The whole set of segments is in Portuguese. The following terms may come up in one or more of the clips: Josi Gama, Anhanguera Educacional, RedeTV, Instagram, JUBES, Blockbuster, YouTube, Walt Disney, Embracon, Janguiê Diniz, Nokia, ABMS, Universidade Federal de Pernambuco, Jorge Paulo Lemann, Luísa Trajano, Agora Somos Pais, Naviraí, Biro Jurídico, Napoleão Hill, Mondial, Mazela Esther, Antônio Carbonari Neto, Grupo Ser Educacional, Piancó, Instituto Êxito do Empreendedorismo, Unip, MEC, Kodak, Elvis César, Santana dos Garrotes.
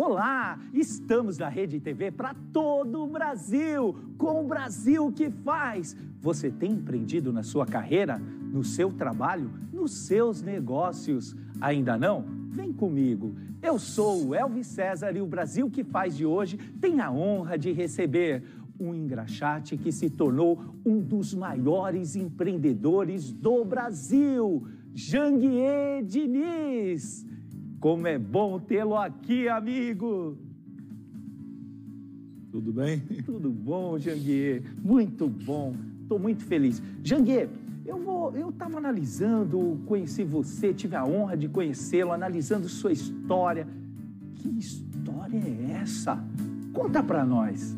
Olá, estamos na RedeTV para todo o Brasil, com o Brasil que faz. Você tem empreendido na sua carreira, no seu trabalho, nos seus negócios? Ainda não? Vem comigo. Eu sou o Elvis César e o Brasil que faz de hoje tem a honra de receber um engraxate que se tornou um dos maiores empreendedores do Brasil, Janguiê Diniz. Como é bom tê-lo aqui, amigo! Tudo bem? Tudo bom, Janguiê. Muito bom. Estou muito feliz. Janguiê, eu estava analisando, conheci você, tive a honra de conhecê-lo, analisando sua história. Que história é essa? Conta para nós.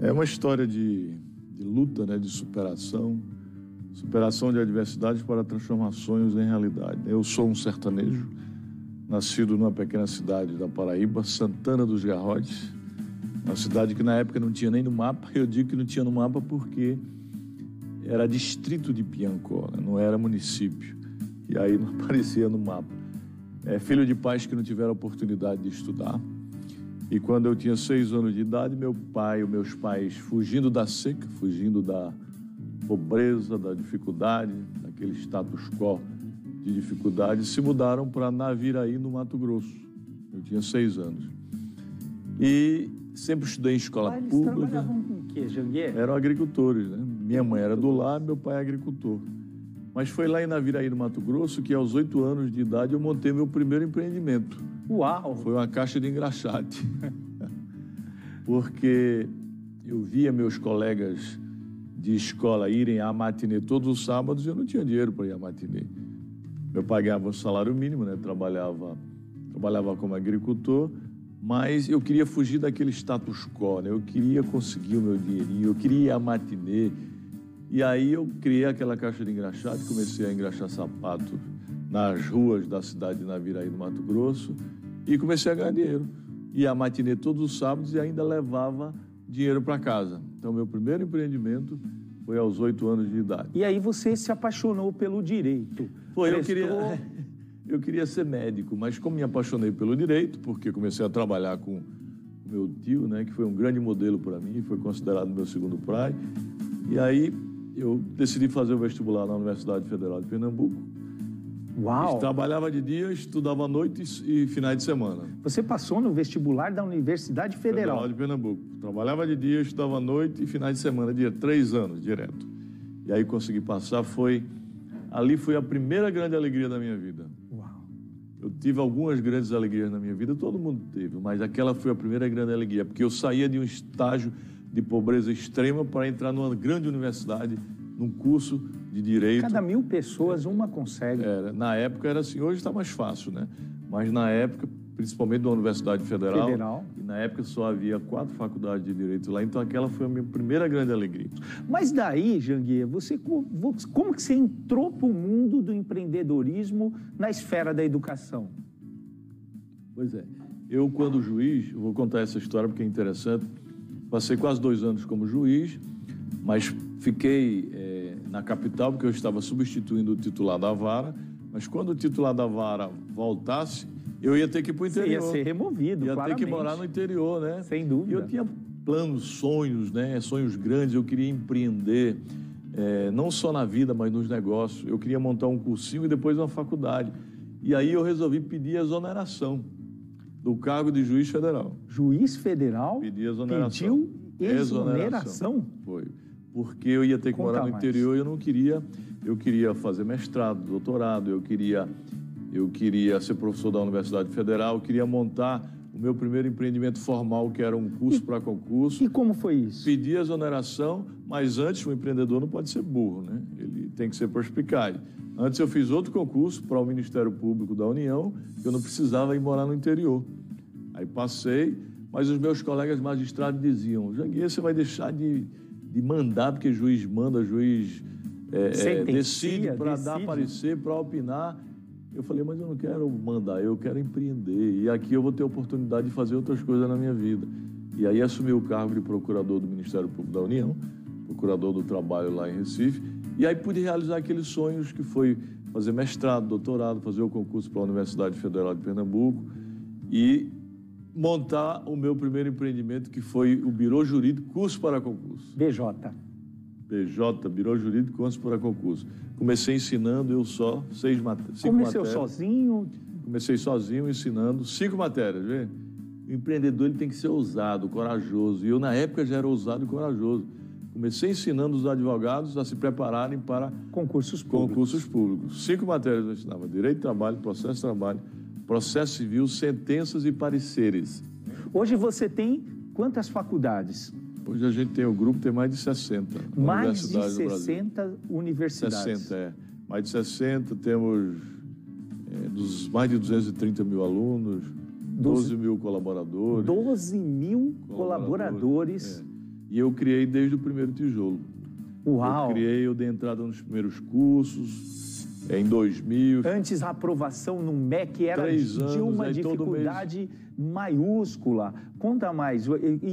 É uma história de luta, né? De superação. Superação de adversidades para transformar sonhos em realidade. Eu sou um sertanejo, nascido numa pequena cidade da Paraíba, Santana dos Garrotes. Uma cidade que na época não tinha nem no mapa. Eu digo que não tinha no mapa porque era distrito de Piancó, né? Não era município. E aí não aparecia no mapa. É filho de pais que não tiveram oportunidade de estudar. E quando eu tinha 6 anos de idade, meus pais, fugindo da seca, fugindo da pobreza, da dificuldade, daquele status quo de dificuldade, se mudaram para Naviraí, no Mato Grosso. Eu tinha 6 anos. E sempre estudei em escola pública. Eles trabalhavam com o quê, Janguiê? Eram agricultores, né? Minha mãe era do lar, meu pai é agricultor. Mas foi lá em Naviraí, no Mato Grosso, que aos 8 anos de idade eu montei meu primeiro empreendimento. Uau! Foi uma caixa de engraxate. Porque eu via meus colegas de escola irem à matinê todos os sábados e eu não tinha dinheiro para ir à matinê. Meu pai ganhava um salário mínimo, né? Trabalhava como agricultor, mas eu queria fugir daquele status quo, né? Eu queria conseguir o meu dinheirinho, eu queria ir à matinê. E aí eu criei aquela caixa de engraxate, comecei a engraxar sapato nas ruas da cidade de Naviraí, no Mato Grosso, e comecei a ganhar dinheiro. Ia à matinê todos os sábados e ainda levava dinheiro para casa. Então, meu primeiro empreendimento foi aos 8 anos de idade. E aí você se apaixonou pelo direito. Foi, eu queria ser médico, mas como me apaixonei pelo direito, porque comecei a trabalhar com meu tio, né, que foi um grande modelo para mim, foi considerado meu segundo pai, e aí eu decidi fazer o vestibular na Universidade Federal de Pernambuco. Uau! Trabalhava de dia, estudava à noite e finais de semana. Você passou no vestibular da Universidade Federal de Pernambuco. Trabalhava de dia, estudava à noite e finais de semana, 3 anos direto. E aí consegui passar, ali foi a primeira grande alegria da minha vida. Uau! Eu tive algumas grandes alegrias na minha vida, todo mundo teve, mas aquela foi a primeira grande alegria, porque eu saía de um estágio de pobreza extrema para entrar numa grande universidade, num curso de direito. Cada 1000 pessoas, uma consegue. Na época era assim, hoje está mais fácil, né? Mas na época, principalmente da Universidade Federal. E na época só havia 4 faculdades de direito lá, então aquela foi a minha primeira grande alegria. Mas daí, Janguiê, como que você entrou para o mundo do empreendedorismo na esfera da educação? Pois é, eu quando juiz, eu vou contar essa história porque é interessante, passei quase 2 anos como juiz, mas fiquei na capital, porque eu estava substituindo o titular da vara, mas quando o titular da vara voltasse, eu ia ter que ir para o interior. Você ia ser removido, claramente. Ia ter que morar no interior, né? Sem dúvida. E eu tinha planos, sonhos, né? Sonhos grandes, eu queria empreender, não só na vida, mas nos negócios. Eu queria montar um cursinho e depois uma faculdade. E aí eu resolvi pedir exoneração do cargo de juiz federal. Juiz federal? Pedi exoneração. Pediu exoneração? Foi. Porque eu ia ter que morar no interior e eu não queria. Eu queria fazer mestrado, doutorado, eu queria ser professor da Universidade Federal, eu queria montar o meu primeiro empreendimento formal, que era um curso para concurso. E como foi isso? Pedi exoneração, mas antes o empreendedor não pode ser burro, né? Ele tem que ser perspicaz. Antes eu fiz outro concurso para o Ministério Público da União, que eu não precisava ir morar no interior. Aí passei, mas os meus colegas magistrados diziam: Janguiê, você vai deixar de mandar, porque juiz manda, juiz decide para dar parecer, para opinar. Eu falei, mas eu não quero mandar, eu quero empreender. E aqui eu vou ter a oportunidade de fazer outras coisas na minha vida. E aí assumi o cargo de procurador do Ministério Público da União, procurador do trabalho lá em Recife. E aí pude realizar aqueles sonhos que foi fazer mestrado, doutorado, fazer o concurso para a Universidade Federal de Pernambuco. E montar o meu primeiro empreendimento, que foi o Biro Jurídico, curso para concurso. BJ, Biro Jurídico, curso para concurso. Comecei ensinando eu só, 5 matérias. Comecei sozinho? Comecei sozinho, ensinando 5 matérias, vê? O empreendedor ele tem que ser ousado, corajoso. E eu, na época, já era ousado e corajoso. Comecei ensinando os advogados a se prepararem para concursos públicos. 5 matérias eu ensinava: direito de trabalho, processo civil, sentenças e pareceres. Hoje você tem quantas faculdades? Hoje a gente tem, o grupo tem mais de 60. Mais de 60 universidades. 60, é. Mais de 60, temos mais de 230 mil alunos, 12 mil colaboradores. 12 mil colaboradores. É. E eu criei desde o primeiro tijolo. Uau! Eu dei entrada nos primeiros cursos, em 2000. Antes a aprovação no MEC era 3 anos, de uma dificuldade maiúscula. Conta mais.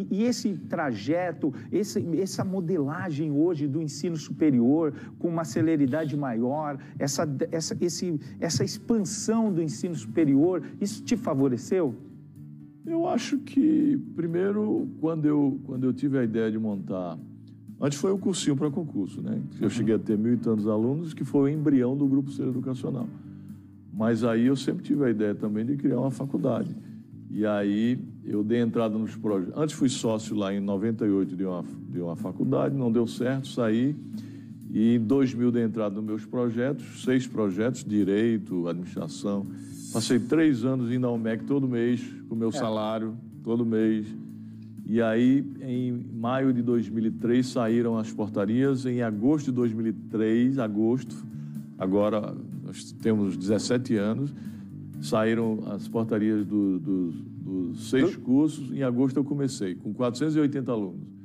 E esse trajeto, essa modelagem hoje do ensino superior, com uma celeridade maior, essa expansão do ensino superior, isso te favoreceu? Eu acho que, primeiro, quando eu tive a ideia de montar... Antes foi o cursinho para concurso, né? Eu cheguei a ter 1000 e tantos alunos, que foi o embrião do Grupo Ser Educacional. Mas aí eu sempre tive a ideia também de criar uma faculdade. E aí eu dei entrada nos projetos. Antes fui sócio lá em 98 de uma faculdade, não deu certo, saí. E em 2000 dei entrada nos meus projetos, 6 projetos, direito, administração... Passei 3 anos indo ao MEC todo mês, com o meu salário, todo mês. E aí, em maio de 2003, saíram as portarias. Em agosto de 2003, agora nós temos 17 anos, saíram as portarias dos 6 cursos. Em agosto eu comecei com 480 alunos.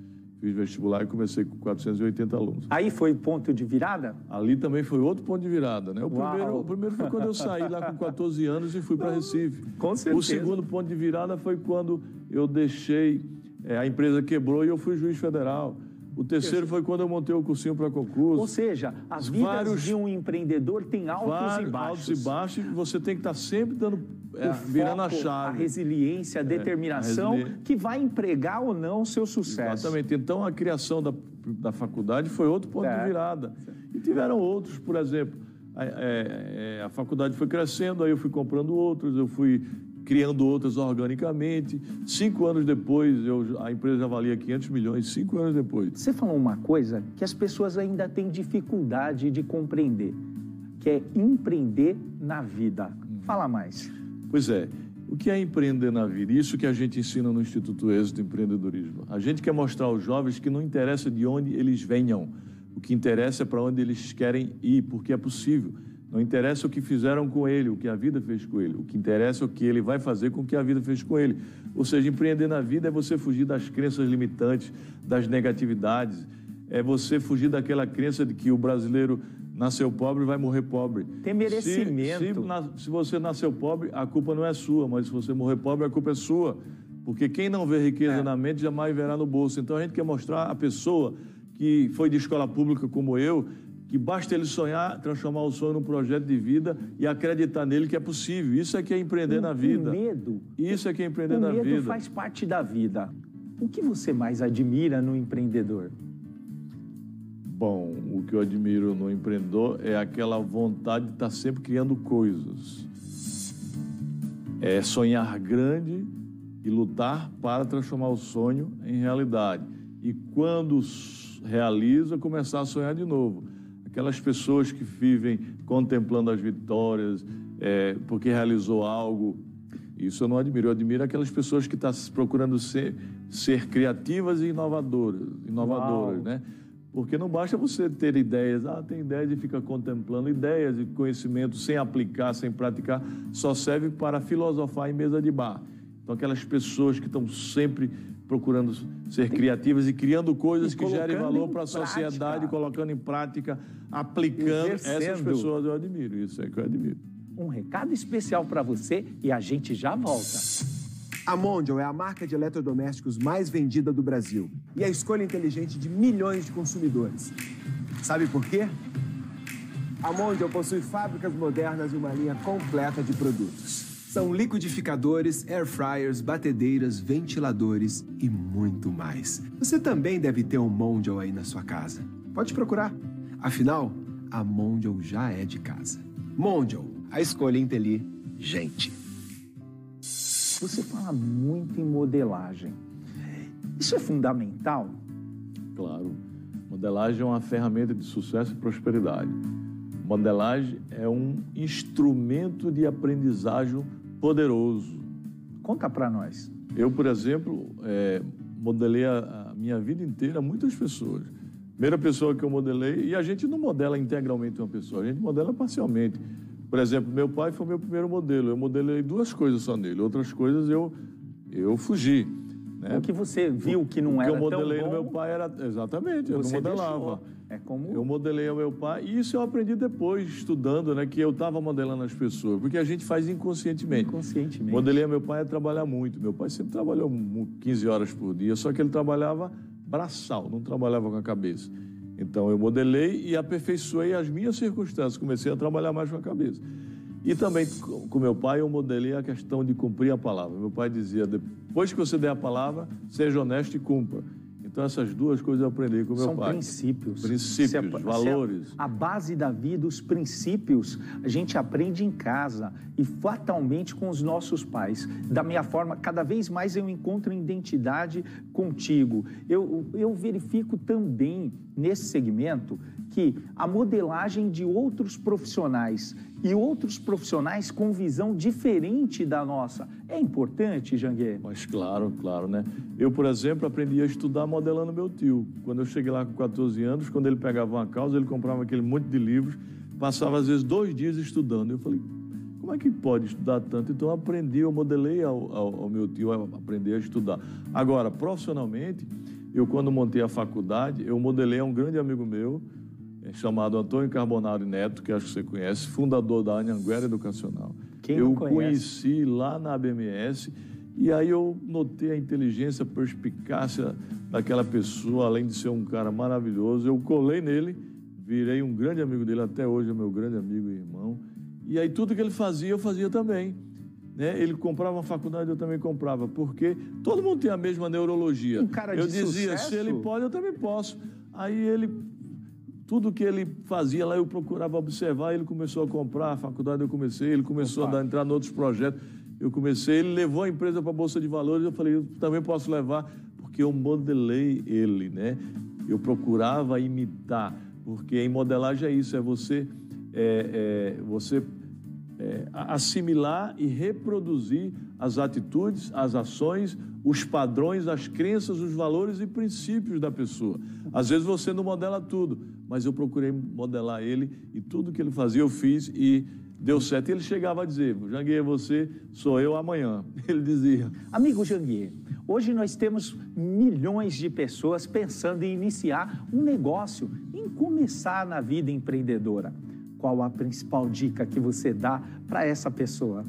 Fiz vestibular e comecei com 480 alunos. Aí foi ponto de virada? Ali também foi outro ponto de virada, né? O primeiro foi quando eu saí lá com 14 anos e fui para Recife. Com certeza. O segundo ponto de virada foi quando eu deixei... a empresa quebrou e eu fui juiz federal. O terceiro foi quando eu montei o cursinho para concurso. Ou seja, as vidas de um empreendedor tem altos e baixos. Altos e baixos, você tem que estar sempre dando... virando a chave. A resiliência, a determinação, que vai empregar ou não o seu sucesso. Exatamente. Então, a criação da faculdade foi outro ponto de virada. E tiveram outros, por exemplo, a faculdade foi crescendo, aí eu fui comprando outros, eu fui criando outras organicamente. 5 anos depois, a empresa já valia 500 milhões, 5 anos depois. Você falou uma coisa que as pessoas ainda têm dificuldade de compreender, que é empreender na vida. Fala mais. Pois é, o que é empreender na vida? Isso que a gente ensina no Instituto Êxito do Empreendedorismo. A gente quer mostrar aos jovens que não interessa de onde eles venham. O que interessa é para onde eles querem ir, porque é possível. Não interessa o que fizeram com ele, o que a vida fez com ele. O que interessa é o que ele vai fazer com o que a vida fez com ele. Ou seja, empreender na vida é você fugir das crenças limitantes, das negatividades. É você fugir daquela crença de que o brasileiro... nasceu pobre, vai morrer pobre. Tem merecimento. Se você nasceu pobre, a culpa não é sua, mas se você morrer pobre, a culpa é sua. Porque quem não vê riqueza na mente, jamais verá no bolso. Então, a gente quer mostrar à pessoa que foi de escola pública como eu, que basta ele sonhar, transformar o sonho num projeto de vida e acreditar nele que é possível. Isso é que é empreender na vida. O medo. Isso é que é empreender na vida. O medo faz parte da vida. O que você mais admira no empreendedor? Bom, o que eu admiro no empreendedor é aquela vontade de estar sempre criando coisas. É sonhar grande e lutar para transformar o sonho em realidade. E quando realiza, começar a sonhar de novo. Aquelas pessoas que vivem contemplando as vitórias, porque realizou algo, isso eu não admiro. Eu admiro aquelas pessoas que estão procurando ser criativas e inovadoras, né? Porque não basta você ter ideias, tem ideias e fica contemplando ideias e conhecimento sem aplicar, sem praticar, só serve para filosofar em mesa de bar. Então, aquelas pessoas que estão sempre procurando ser criativas e criando coisas que gerem valor para a sociedade, colocando em prática, aplicando, essas pessoas eu admiro, isso é que eu admiro. Um recado especial para você e a gente já volta. A Mondial é a marca de eletrodomésticos mais vendida do Brasil e a escolha inteligente de milhões de consumidores. Sabe por quê? A Mondial possui fábricas modernas e uma linha completa de produtos. São liquidificadores, air fryers, batedeiras, ventiladores e muito mais. Você também deve ter um Mondial aí na sua casa. Pode procurar. Afinal, a Mondial já é de casa. Mondial, a escolha inteligente. Você fala muito em modelagem. Isso é fundamental? Claro. Modelagem é uma ferramenta de sucesso e prosperidade. Modelagem é um instrumento de aprendizagem poderoso. Conta para nós. Eu, por exemplo, modelei a minha vida inteira muitas pessoas. Primeira pessoa que eu modelei, e a gente não modela integralmente uma pessoa, a gente modela parcialmente. Por exemplo, meu pai foi meu primeiro modelo. Eu modelei duas coisas só nele, outras coisas eu fugi. Né? O que você viu que não era tão bom... O que eu modelei no meu pai era... Exatamente, eu não modelava. É como... Eu modelei ao meu pai e isso eu aprendi depois, estudando, né? Que eu estava modelando as pessoas, porque a gente faz inconscientemente. Inconscientemente. Modelei ao meu pai a trabalhar muito. Meu pai sempre trabalhou 15 horas por dia, só que ele trabalhava braçal, não trabalhava com a cabeça. Então eu modelei e aperfeiçoei as minhas circunstâncias, comecei a trabalhar mais com a cabeça. E também com meu pai eu modelei a questão de cumprir a palavra. Meu pai dizia, depois que você der a palavra, seja honesto e cumpra. Então essas duas coisas eu aprendi com meu pai. São princípios. Princípios, valores. A base da vida, os princípios, a gente aprende em casa e fatalmente com os nossos pais. Da minha forma, cada vez mais eu encontro identidade contigo. Eu verifico também nesse segmento que a modelagem de outros profissionais e outros profissionais com visão diferente da nossa é importante, Janguiê? Mas claro, claro, né? Eu, por exemplo, aprendi a estudar modelando meu tio. Quando eu cheguei lá com 14 anos, quando ele pegava uma causa, ele comprava aquele monte de livros, passava às vezes 2 dias estudando. Eu falei, como é que pode estudar tanto? Então eu aprendi, eu modelei ao meu tio a aprender a estudar. Agora, profissionalmente, eu quando montei a faculdade, eu modelei a um grande amigo meu, chamado Antônio Carbonari Neto, que acho que você conhece, fundador da Anhanguera Educacional. Quem não conhece? Eu conheci lá na ABMS e aí eu notei a inteligência, a perspicácia daquela pessoa, além de ser um cara maravilhoso. Eu colei nele, virei um grande amigo dele, até hoje é meu grande amigo e irmão. E aí tudo que ele fazia, eu fazia também. Né? Ele comprava uma faculdade, eu também comprava, porque todo mundo tem a mesma neurologia. Um cara de sucesso? Eu dizia, se ele pode, eu também posso. Aí ele... Tudo que ele fazia lá, eu procurava observar, ele começou a comprar, a faculdade eu comecei, ele começou a entrar em outros projetos, eu comecei, ele levou a empresa para a Bolsa de Valores, eu falei, eu também posso levar, porque eu modelei ele, né? Eu procurava imitar, porque em modelagem é isso, é você, assimilar e reproduzir as atitudes, as ações, os padrões, as crenças, os valores e princípios da pessoa. Às vezes você não modela tudo, mas eu procurei modelar ele e tudo que ele fazia eu fiz e deu certo. Ele chegava a dizer, Janguiê, você sou eu amanhã. Ele dizia. Amigo Janguiê, hoje nós temos milhões de pessoas pensando em iniciar um negócio, em começar na vida empreendedora. Qual a principal dica que você dá para essa pessoa?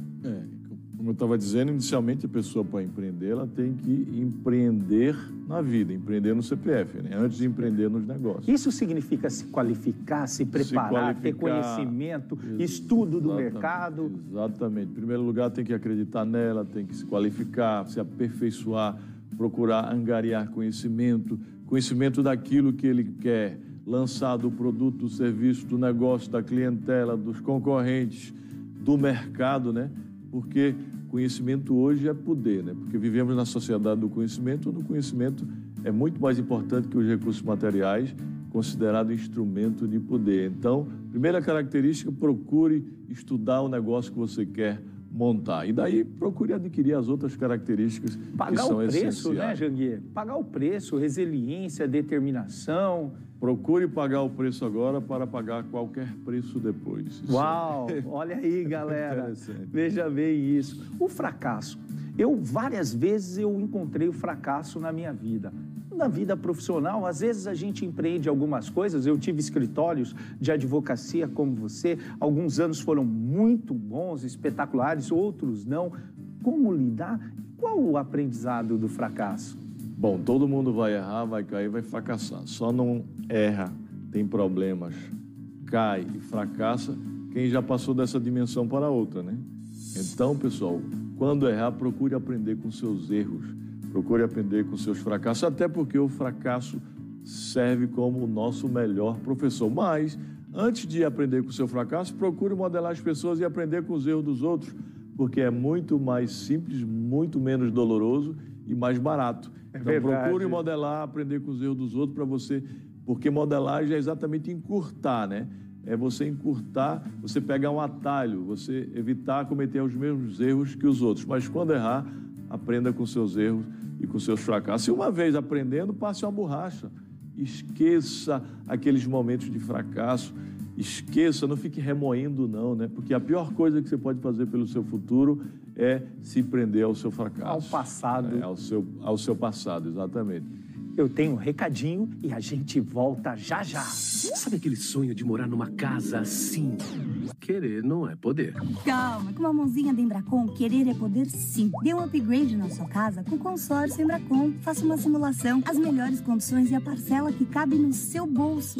Como eu estava dizendo, inicialmente a pessoa para empreender, ela tem que empreender na vida, empreender no CPF, né? Antes de empreender nos negócios. Isso significa se qualificar, se preparar, ter conhecimento, estudo do mercado? Exatamente. Em primeiro lugar, tem que acreditar nela, tem que se qualificar, se aperfeiçoar, procurar angariar conhecimento, conhecimento daquilo que ele quer lançar, do produto, do serviço, do negócio, da clientela, dos concorrentes, do mercado, né? Porque conhecimento hoje é poder, né? Porque vivemos na sociedade do conhecimento, onde o conhecimento é muito mais importante que os recursos materiais, considerado instrumento de poder. Então, primeira característica, procure estudar o negócio que você quer montar. E daí, procure adquirir as outras características que são essenciais. Pagar o preço, né, Janguiê? Pagar o preço, resiliência, determinação... Procure pagar o preço agora para pagar qualquer preço depois. Uau! Olha aí, galera. Veja bem isso. O fracasso. Várias vezes eu encontrei o fracasso na minha vida. Na vida profissional, às vezes a gente empreende algumas coisas. Eu tive escritórios de advocacia como você. Alguns anos foram muito bons, espetaculares, outros não. Como lidar? Qual o aprendizado do fracasso? Bom, todo mundo vai errar, vai cair, vai fracassar. Só não erra, tem problemas, cai e fracassa quem já passou dessa dimensão para outra, né? Então, pessoal, quando errar, procure aprender com seus erros, procure aprender com seus fracassos, até porque o fracasso serve como o nosso melhor professor. Mas, antes de aprender com o seu fracasso, procure modelar as pessoas e aprender com os erros dos outros, porque é muito mais simples, muito menos doloroso e mais barato. É verdade. Então, procure modelar, aprender com os erros dos outros para você... Porque modelagem é exatamente encurtar, né? É você encurtar, você pegar um atalho, você evitar cometer os mesmos erros que os outros. Mas quando errar, aprenda com seus erros e com seus fracassos. E uma vez aprendendo, passe uma borracha. Esqueça aqueles momentos de fracasso. Esqueça, não fique remoendo não, né? Porque a pior coisa que você pode fazer pelo seu futuro é se prender ao seu fracasso. Ao passado. É, ao seu passado, exatamente. Eu tenho um recadinho e a gente volta já já. Sabe aquele sonho de morar numa casa assim? Querer não é poder. Calma, com a mãozinha da Embracon, querer é poder sim. Dê um upgrade na sua casa com o consórcio Embracon. Faça uma simulação, as melhores condições e a parcela que cabe no seu bolso.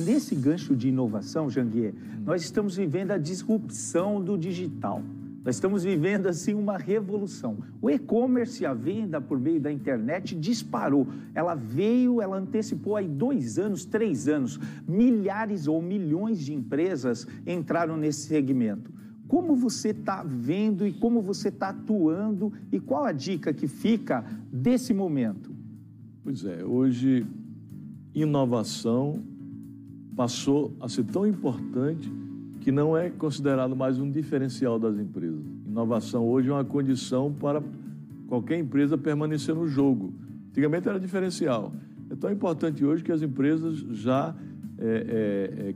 Nesse gancho de inovação, Janguiê, nós estamos vivendo a disrupção do digital. Nós estamos vivendo, assim, uma revolução. O e-commerce, a venda por meio da internet, disparou. Ela veio, ela antecipou aí 2 anos, 3 anos. Milhares ou milhões de empresas entraram nesse segmento. Como você está vendo e como você está atuando? E qual a dica que fica desse momento? Pois é, hoje, inovação passou a ser tão importante que não é considerado mais um diferencial das empresas. Inovação hoje é uma condição para qualquer empresa permanecer no jogo. Antigamente era diferencial. É tão importante hoje que as empresas já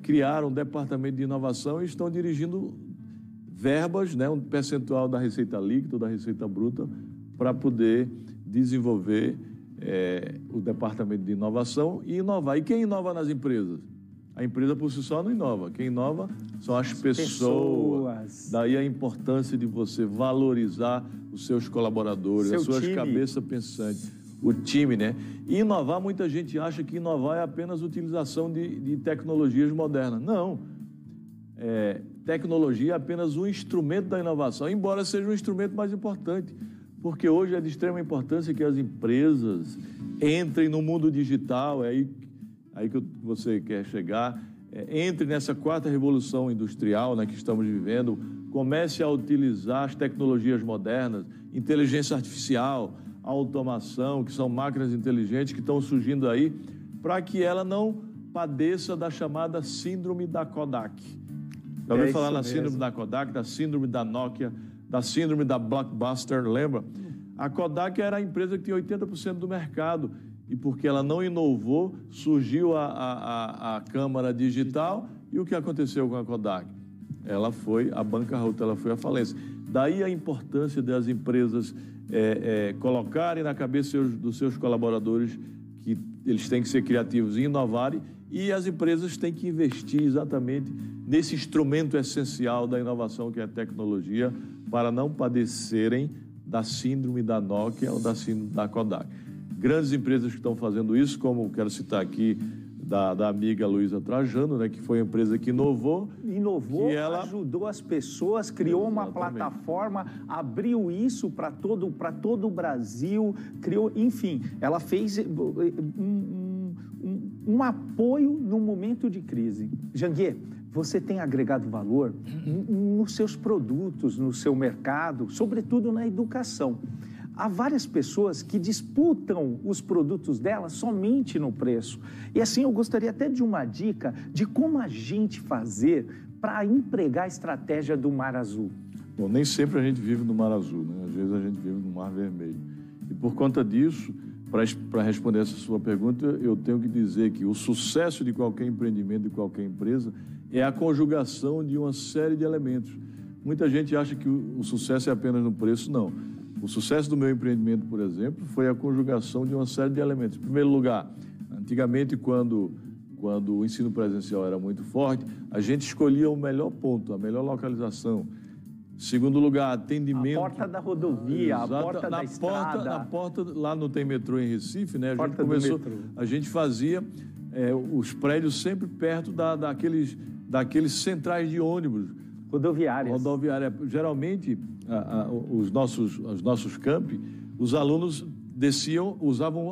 criaram um departamento de inovação e estão dirigindo verbas, né, um percentual da receita líquida ou da receita bruta, para poder desenvolver o departamento de inovação e inovar. E quem inova nas empresas? A empresa por si só não inova. Quem inova são as pessoas. Daí a importância de você valorizar os seus colaboradores, as suas cabeças pensantes, o time, né? E inovar, muita gente acha que inovar é apenas utilização de tecnologias modernas. Não. Tecnologia é apenas um instrumento da inovação, embora seja um instrumento mais importante, porque hoje é de extrema importância que as empresas entrem no mundo digital, é aí que você quer chegar, entre nessa 4ª revolução industrial, né, que estamos vivendo, comece a utilizar as tecnologias modernas, inteligência artificial, automação, que são máquinas inteligentes que estão surgindo aí, para que ela não padeça da chamada síndrome da Kodak. Já ouviu falar na síndrome da Kodak, da síndrome da Nokia, da síndrome da Blockbuster, lembra? A Kodak era a empresa que tinha 80% do mercado. E porque ela não inovou, surgiu a câmara digital. E o que aconteceu com a Kodak? Ela foi à bancarrota, ela foi à falência. Daí a importância das empresas colocarem na cabeça dos seus colaboradores que eles têm que ser criativos e inovarem. E as empresas têm que investir exatamente nesse instrumento essencial da inovação, que é a tecnologia, para não padecerem da síndrome da Nokia ou da síndrome da Kodak. Grandes empresas que estão fazendo isso, como quero citar aqui da amiga Luísa Trajano, né, que foi a empresa que inovou. Inovou, ela ajudou as pessoas, criou uma plataforma, abriu isso para todo o Brasil, criou, enfim, ela fez um apoio no momento de crise. Janguiê, você tem agregado valor nos seus produtos, no seu mercado, sobretudo na educação. Há várias pessoas que disputam os produtos dela somente no preço. E assim, eu gostaria até de uma dica de como a gente fazer para empregar a estratégia do mar azul. Bom, nem sempre a gente vive no mar azul, né? Às vezes a gente vive no mar vermelho. E por conta disso, para responder essa sua pergunta, eu tenho que dizer que o sucesso de qualquer empreendimento, de qualquer empresa, é a conjugação de uma série de elementos. Muita gente acha que o sucesso é apenas no preço, não. O sucesso do meu empreendimento, por exemplo, foi a conjugação de uma série de elementos. Em primeiro lugar, antigamente, quando o ensino presencial era muito forte, a gente escolhia o melhor ponto, a melhor localização. Em segundo lugar, atendimento... A porta da rodovia, exato, a porta da estrada. Na porta, lá não tem metrô em Recife, né? A gente fazia os prédios sempre perto daqueles daqueles centrais de ônibus. Rodoviárias. Rodoviária. Geralmente, os nossos campi, os alunos desciam, usavam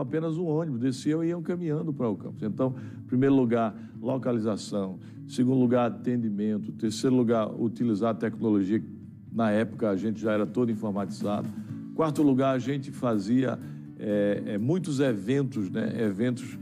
apenas um ônibus, desciam e iam caminhando para o campus. Então, em primeiro lugar, localização. Em segundo lugar, atendimento. Em terceiro lugar, utilizar a tecnologia. Na época, a gente já era todo informatizado. Em quarto lugar, a gente fazia muitos eventos, né? Eventos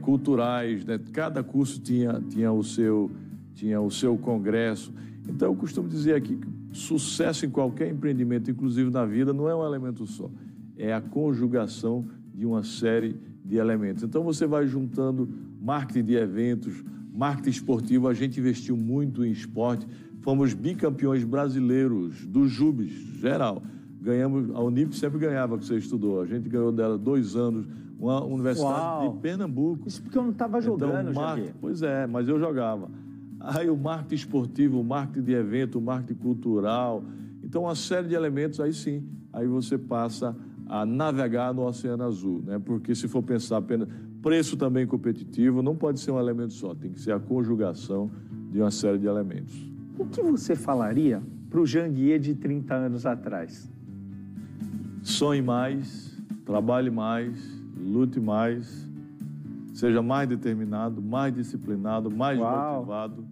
culturais. Né? Cada curso tinha o seu congresso. Então, eu costumo dizer aqui que sucesso em qualquer empreendimento, inclusive na vida, não é um elemento só. É a conjugação de uma série de elementos. Então, você vai juntando marketing de eventos, marketing esportivo. A gente investiu muito em esporte. Fomos bicampeões brasileiros do JUBES, geral. Ganhamos, a Unip sempre ganhava que você estudou. A gente ganhou dela 2 anos, uma universidade de Pernambuco. Isso porque eu não estava jogando, então, pois é, mas eu jogava. Aí o marketing esportivo, o marketing de evento, o marketing cultural. Então, uma série de elementos, aí sim, aí você passa a navegar no Oceano Azul, né? Porque se for pensar apenas preço também competitivo, não pode ser um elemento só, tem que ser a conjugação de uma série de elementos. O que você falaria para o Janguiê de 30 anos atrás? Sonhe mais, trabalhe mais, lute mais. Seja mais determinado, mais disciplinado, mais motivado,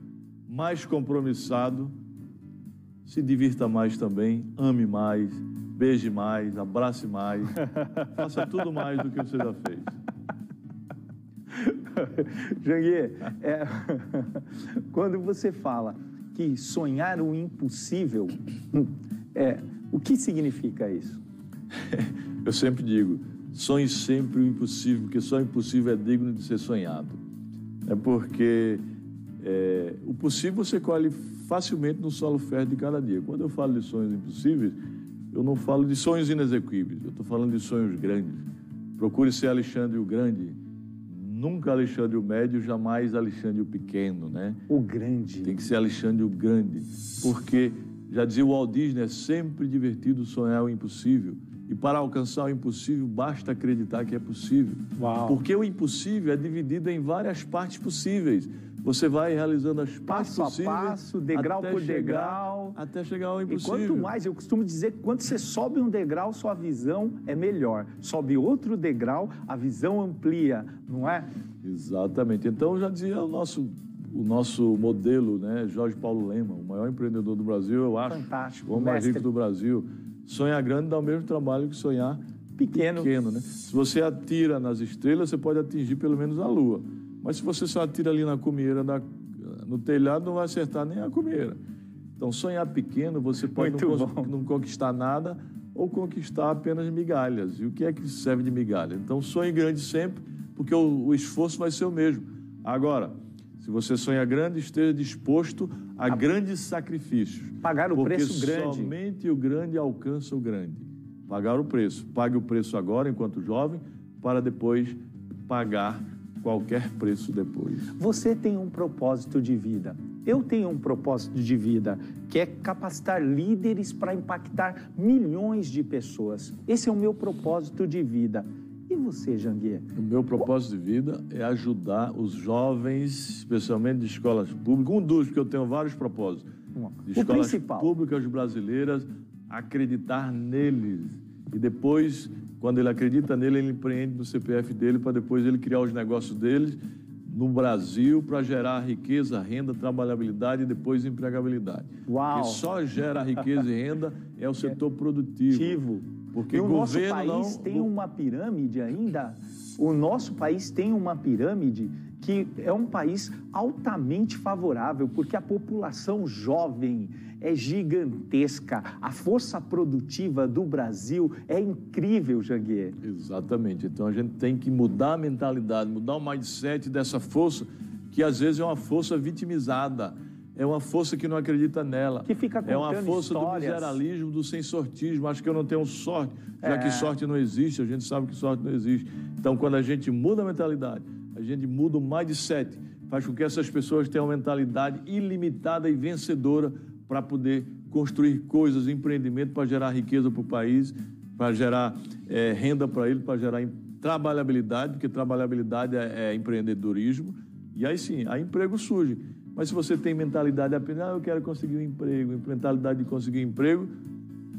mais compromissado. Se divirta mais também, ame mais, beije mais, abrace mais. Faça tudo mais do que você já fez. Janguiê, quando você fala que sonhar o impossível, o que significa isso? Eu sempre digo, sonhe sempre o impossível, porque só o impossível é digno de ser sonhado. É porque o possível você colhe facilmente no solo fértil de cada dia. Quando eu falo de sonhos impossíveis, eu não falo de sonhos inexequíveis, eu estou falando de sonhos grandes. Procure ser Alexandre o Grande, nunca Alexandre o Médio, jamais Alexandre o Pequeno, né? O Grande. Tem que ser Alexandre o Grande, porque, já dizia o Walt Disney, é sempre divertido sonhar o impossível. E para alcançar o impossível, basta acreditar que é possível. Uau. Porque o impossível é dividido em várias partes possíveis. Você vai realizando as partes possíveis. Passo a passo, degrau por degrau. Até chegar ao impossível. E quanto mais, eu costumo dizer que quando você sobe um degrau, sua visão é melhor. Sobe outro degrau, a visão amplia, não é? Exatamente. Então, já dizia o nosso modelo, né? Jorge Paulo Lemann, o maior empreendedor do Brasil, eu acho. Fantástico. O mais rico do Brasil. Sonhar grande dá o mesmo trabalho que sonhar pequeno, né? Se você atira nas estrelas, você pode atingir pelo menos a lua. Mas se você só atira ali na cumieira, no telhado, não vai acertar nem a cumieira. Então, sonhar pequeno, você pode não conquistar nada ou conquistar apenas migalhas. E o que é que serve de migalha? Então, sonhe grande sempre, porque o esforço vai ser o mesmo. Agora, se você sonha grande, esteja disposto a grandes sacrifícios. Pagar o preço grande. Porque somente o grande alcança o grande. Pagar o preço. Pague o preço agora, enquanto jovem, para depois pagar qualquer preço depois. Você tem um propósito de vida. Eu tenho um propósito de vida, que é capacitar líderes para impactar milhões de pessoas. Esse é o meu propósito de vida. E você, Janguiê? O meu propósito de vida é ajudar os jovens, especialmente de escolas públicas, porque eu tenho vários propósitos, de escolas públicas brasileiras, acreditar neles. E depois, quando ele acredita nele, ele empreende no CPF dele para depois ele criar os negócios dele no Brasil para gerar riqueza, renda, trabalhabilidade e depois empregabilidade. Uau! Porque só gera riqueza e renda é o setor produtivo. Porque o nosso país tem uma pirâmide ainda, o nosso país tem uma pirâmide que é um país altamente favorável, porque a população jovem é gigantesca, a força produtiva do Brasil é incrível, Janguiê. Exatamente, então a gente tem que mudar a mentalidade, mudar o mindset dessa força, que às vezes é uma força vitimizada. É uma força que não acredita nela. Que fica contando histórias. É uma força do miseralismo, do sensortismo. Acho que eu não tenho sorte, já que sorte não existe. A gente sabe que sorte não existe. Então, quando a gente muda a mentalidade, a gente muda o mindset, faz com que essas pessoas tenham uma mentalidade ilimitada e vencedora para poder construir coisas, empreendimento, para gerar riqueza para o país, para gerar renda para ele, para gerar trabalhabilidade, porque trabalhabilidade é empreendedorismo. E aí sim, aí emprego surge. Mas se você tem mentalidade apenas, eu quero conseguir um emprego, mentalidade de conseguir um emprego,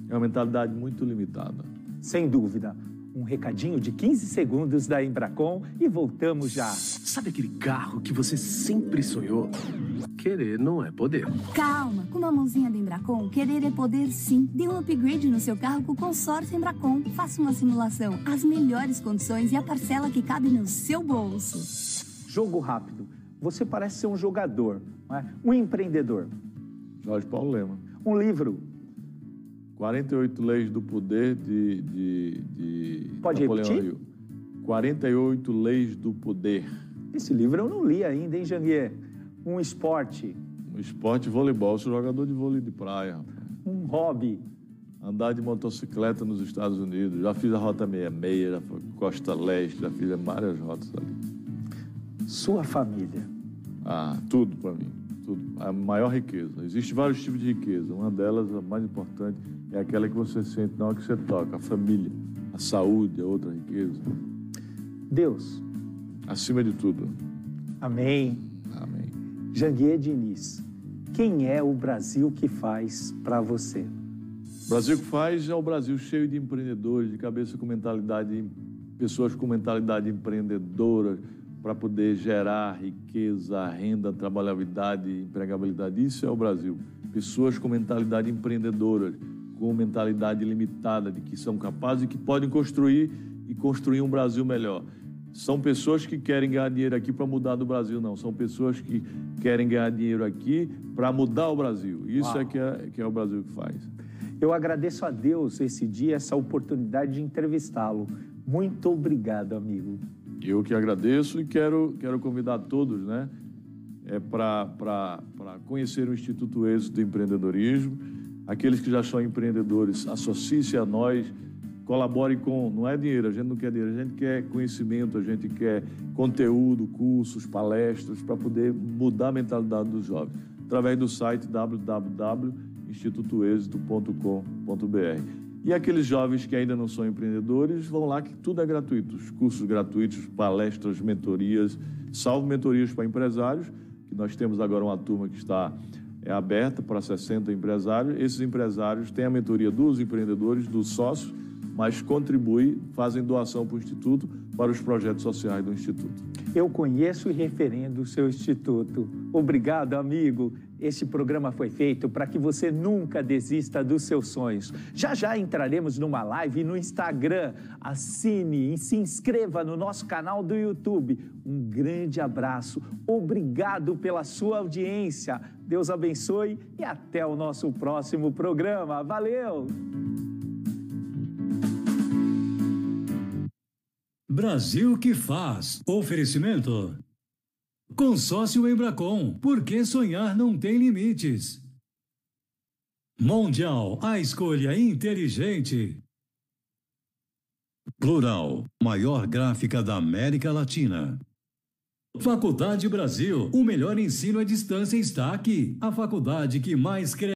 é uma mentalidade muito limitada. Sem dúvida. Um recadinho de 15 segundos da Embracon e voltamos já. Sabe aquele carro que você sempre sonhou? Querer não é poder. Calma, com uma mãozinha da Embracon, querer é poder sim. Dê um upgrade no seu carro com o consórcio Embracon. Faça uma simulação, as melhores condições e a parcela que cabe no seu bolso. Jogo rápido. Você parece ser um jogador, não é? Um empreendedor. Jorge Paulo Lemann. Um livro. 48 Leis do Poder de Pode Napoleão Hill. 48 Leis do Poder. Esse livro eu não li ainda, hein, Janguiê? Um esporte. Um esporte, voleibol. Sou jogador de vôlei de praia. Um hobby. Andar de motocicleta nos Estados Unidos. Já fiz a Rota 66, já fui Costa Leste, já fiz várias rotas ali. Sua família. Ah, tudo para mim. A maior riqueza. Existem vários tipos de riqueza. Uma delas, a mais importante, é aquela que você sente na hora que você toca. A família, a saúde é outra riqueza. Deus. Acima de tudo. Amém. Amém. Janguiê Diniz, quem é o Brasil que faz para você? O Brasil que faz é o Brasil cheio de empreendedores, de cabeça com mentalidade, pessoas com mentalidade empreendedora, para poder gerar riqueza, renda, trabalhabilidade, empregabilidade. Isso é o Brasil. Pessoas com mentalidade empreendedora, com mentalidade limitada, de que são capazes e que podem construir e construir um Brasil melhor. São pessoas que querem ganhar dinheiro aqui para mudar do Brasil, não. São pessoas que querem ganhar dinheiro aqui para mudar o Brasil. Isso Uau. é que é o Brasil que faz. Eu agradeço a Deus esse dia, essa oportunidade de entrevistá-lo. Muito obrigado, amigo. Eu que agradeço e quero convidar todos, né, para conhecer o Instituto Êxito do Empreendedorismo. Aqueles que já são empreendedores, associe-se a nós, colabore com... Não é dinheiro, a gente não quer dinheiro, a gente quer conhecimento, a gente quer conteúdo, cursos, palestras, para poder mudar a mentalidade dos jovens, através do site www.institutoexito.com.br. E aqueles jovens que ainda não são empreendedores, vão lá que tudo é gratuito. Os cursos gratuitos, palestras, mentorias, salvo mentorias para empresários, que nós temos agora uma turma que está aberta para 60 empresários. Esses empresários têm a mentoria dos empreendedores, dos sócios, mas contribuem, fazem doação para o Instituto, para os projetos sociais do Instituto. Eu conheço e referendo o seu Instituto. Obrigado, amigo. Este programa foi feito para que você nunca desista dos seus sonhos. Já já entraremos numa live no Instagram. Assine e se inscreva no nosso canal do YouTube. Um grande abraço. Obrigado pela sua audiência. Deus abençoe e até o nosso próximo programa. Valeu! Brasil que faz. Oferecimento. Consórcio Embracon, porque sonhar não tem limites. Mondial, a escolha inteligente. Plural, maior gráfica da América Latina. Faculdade Brasil, o melhor ensino à distância está aqui. A faculdade que mais cresce.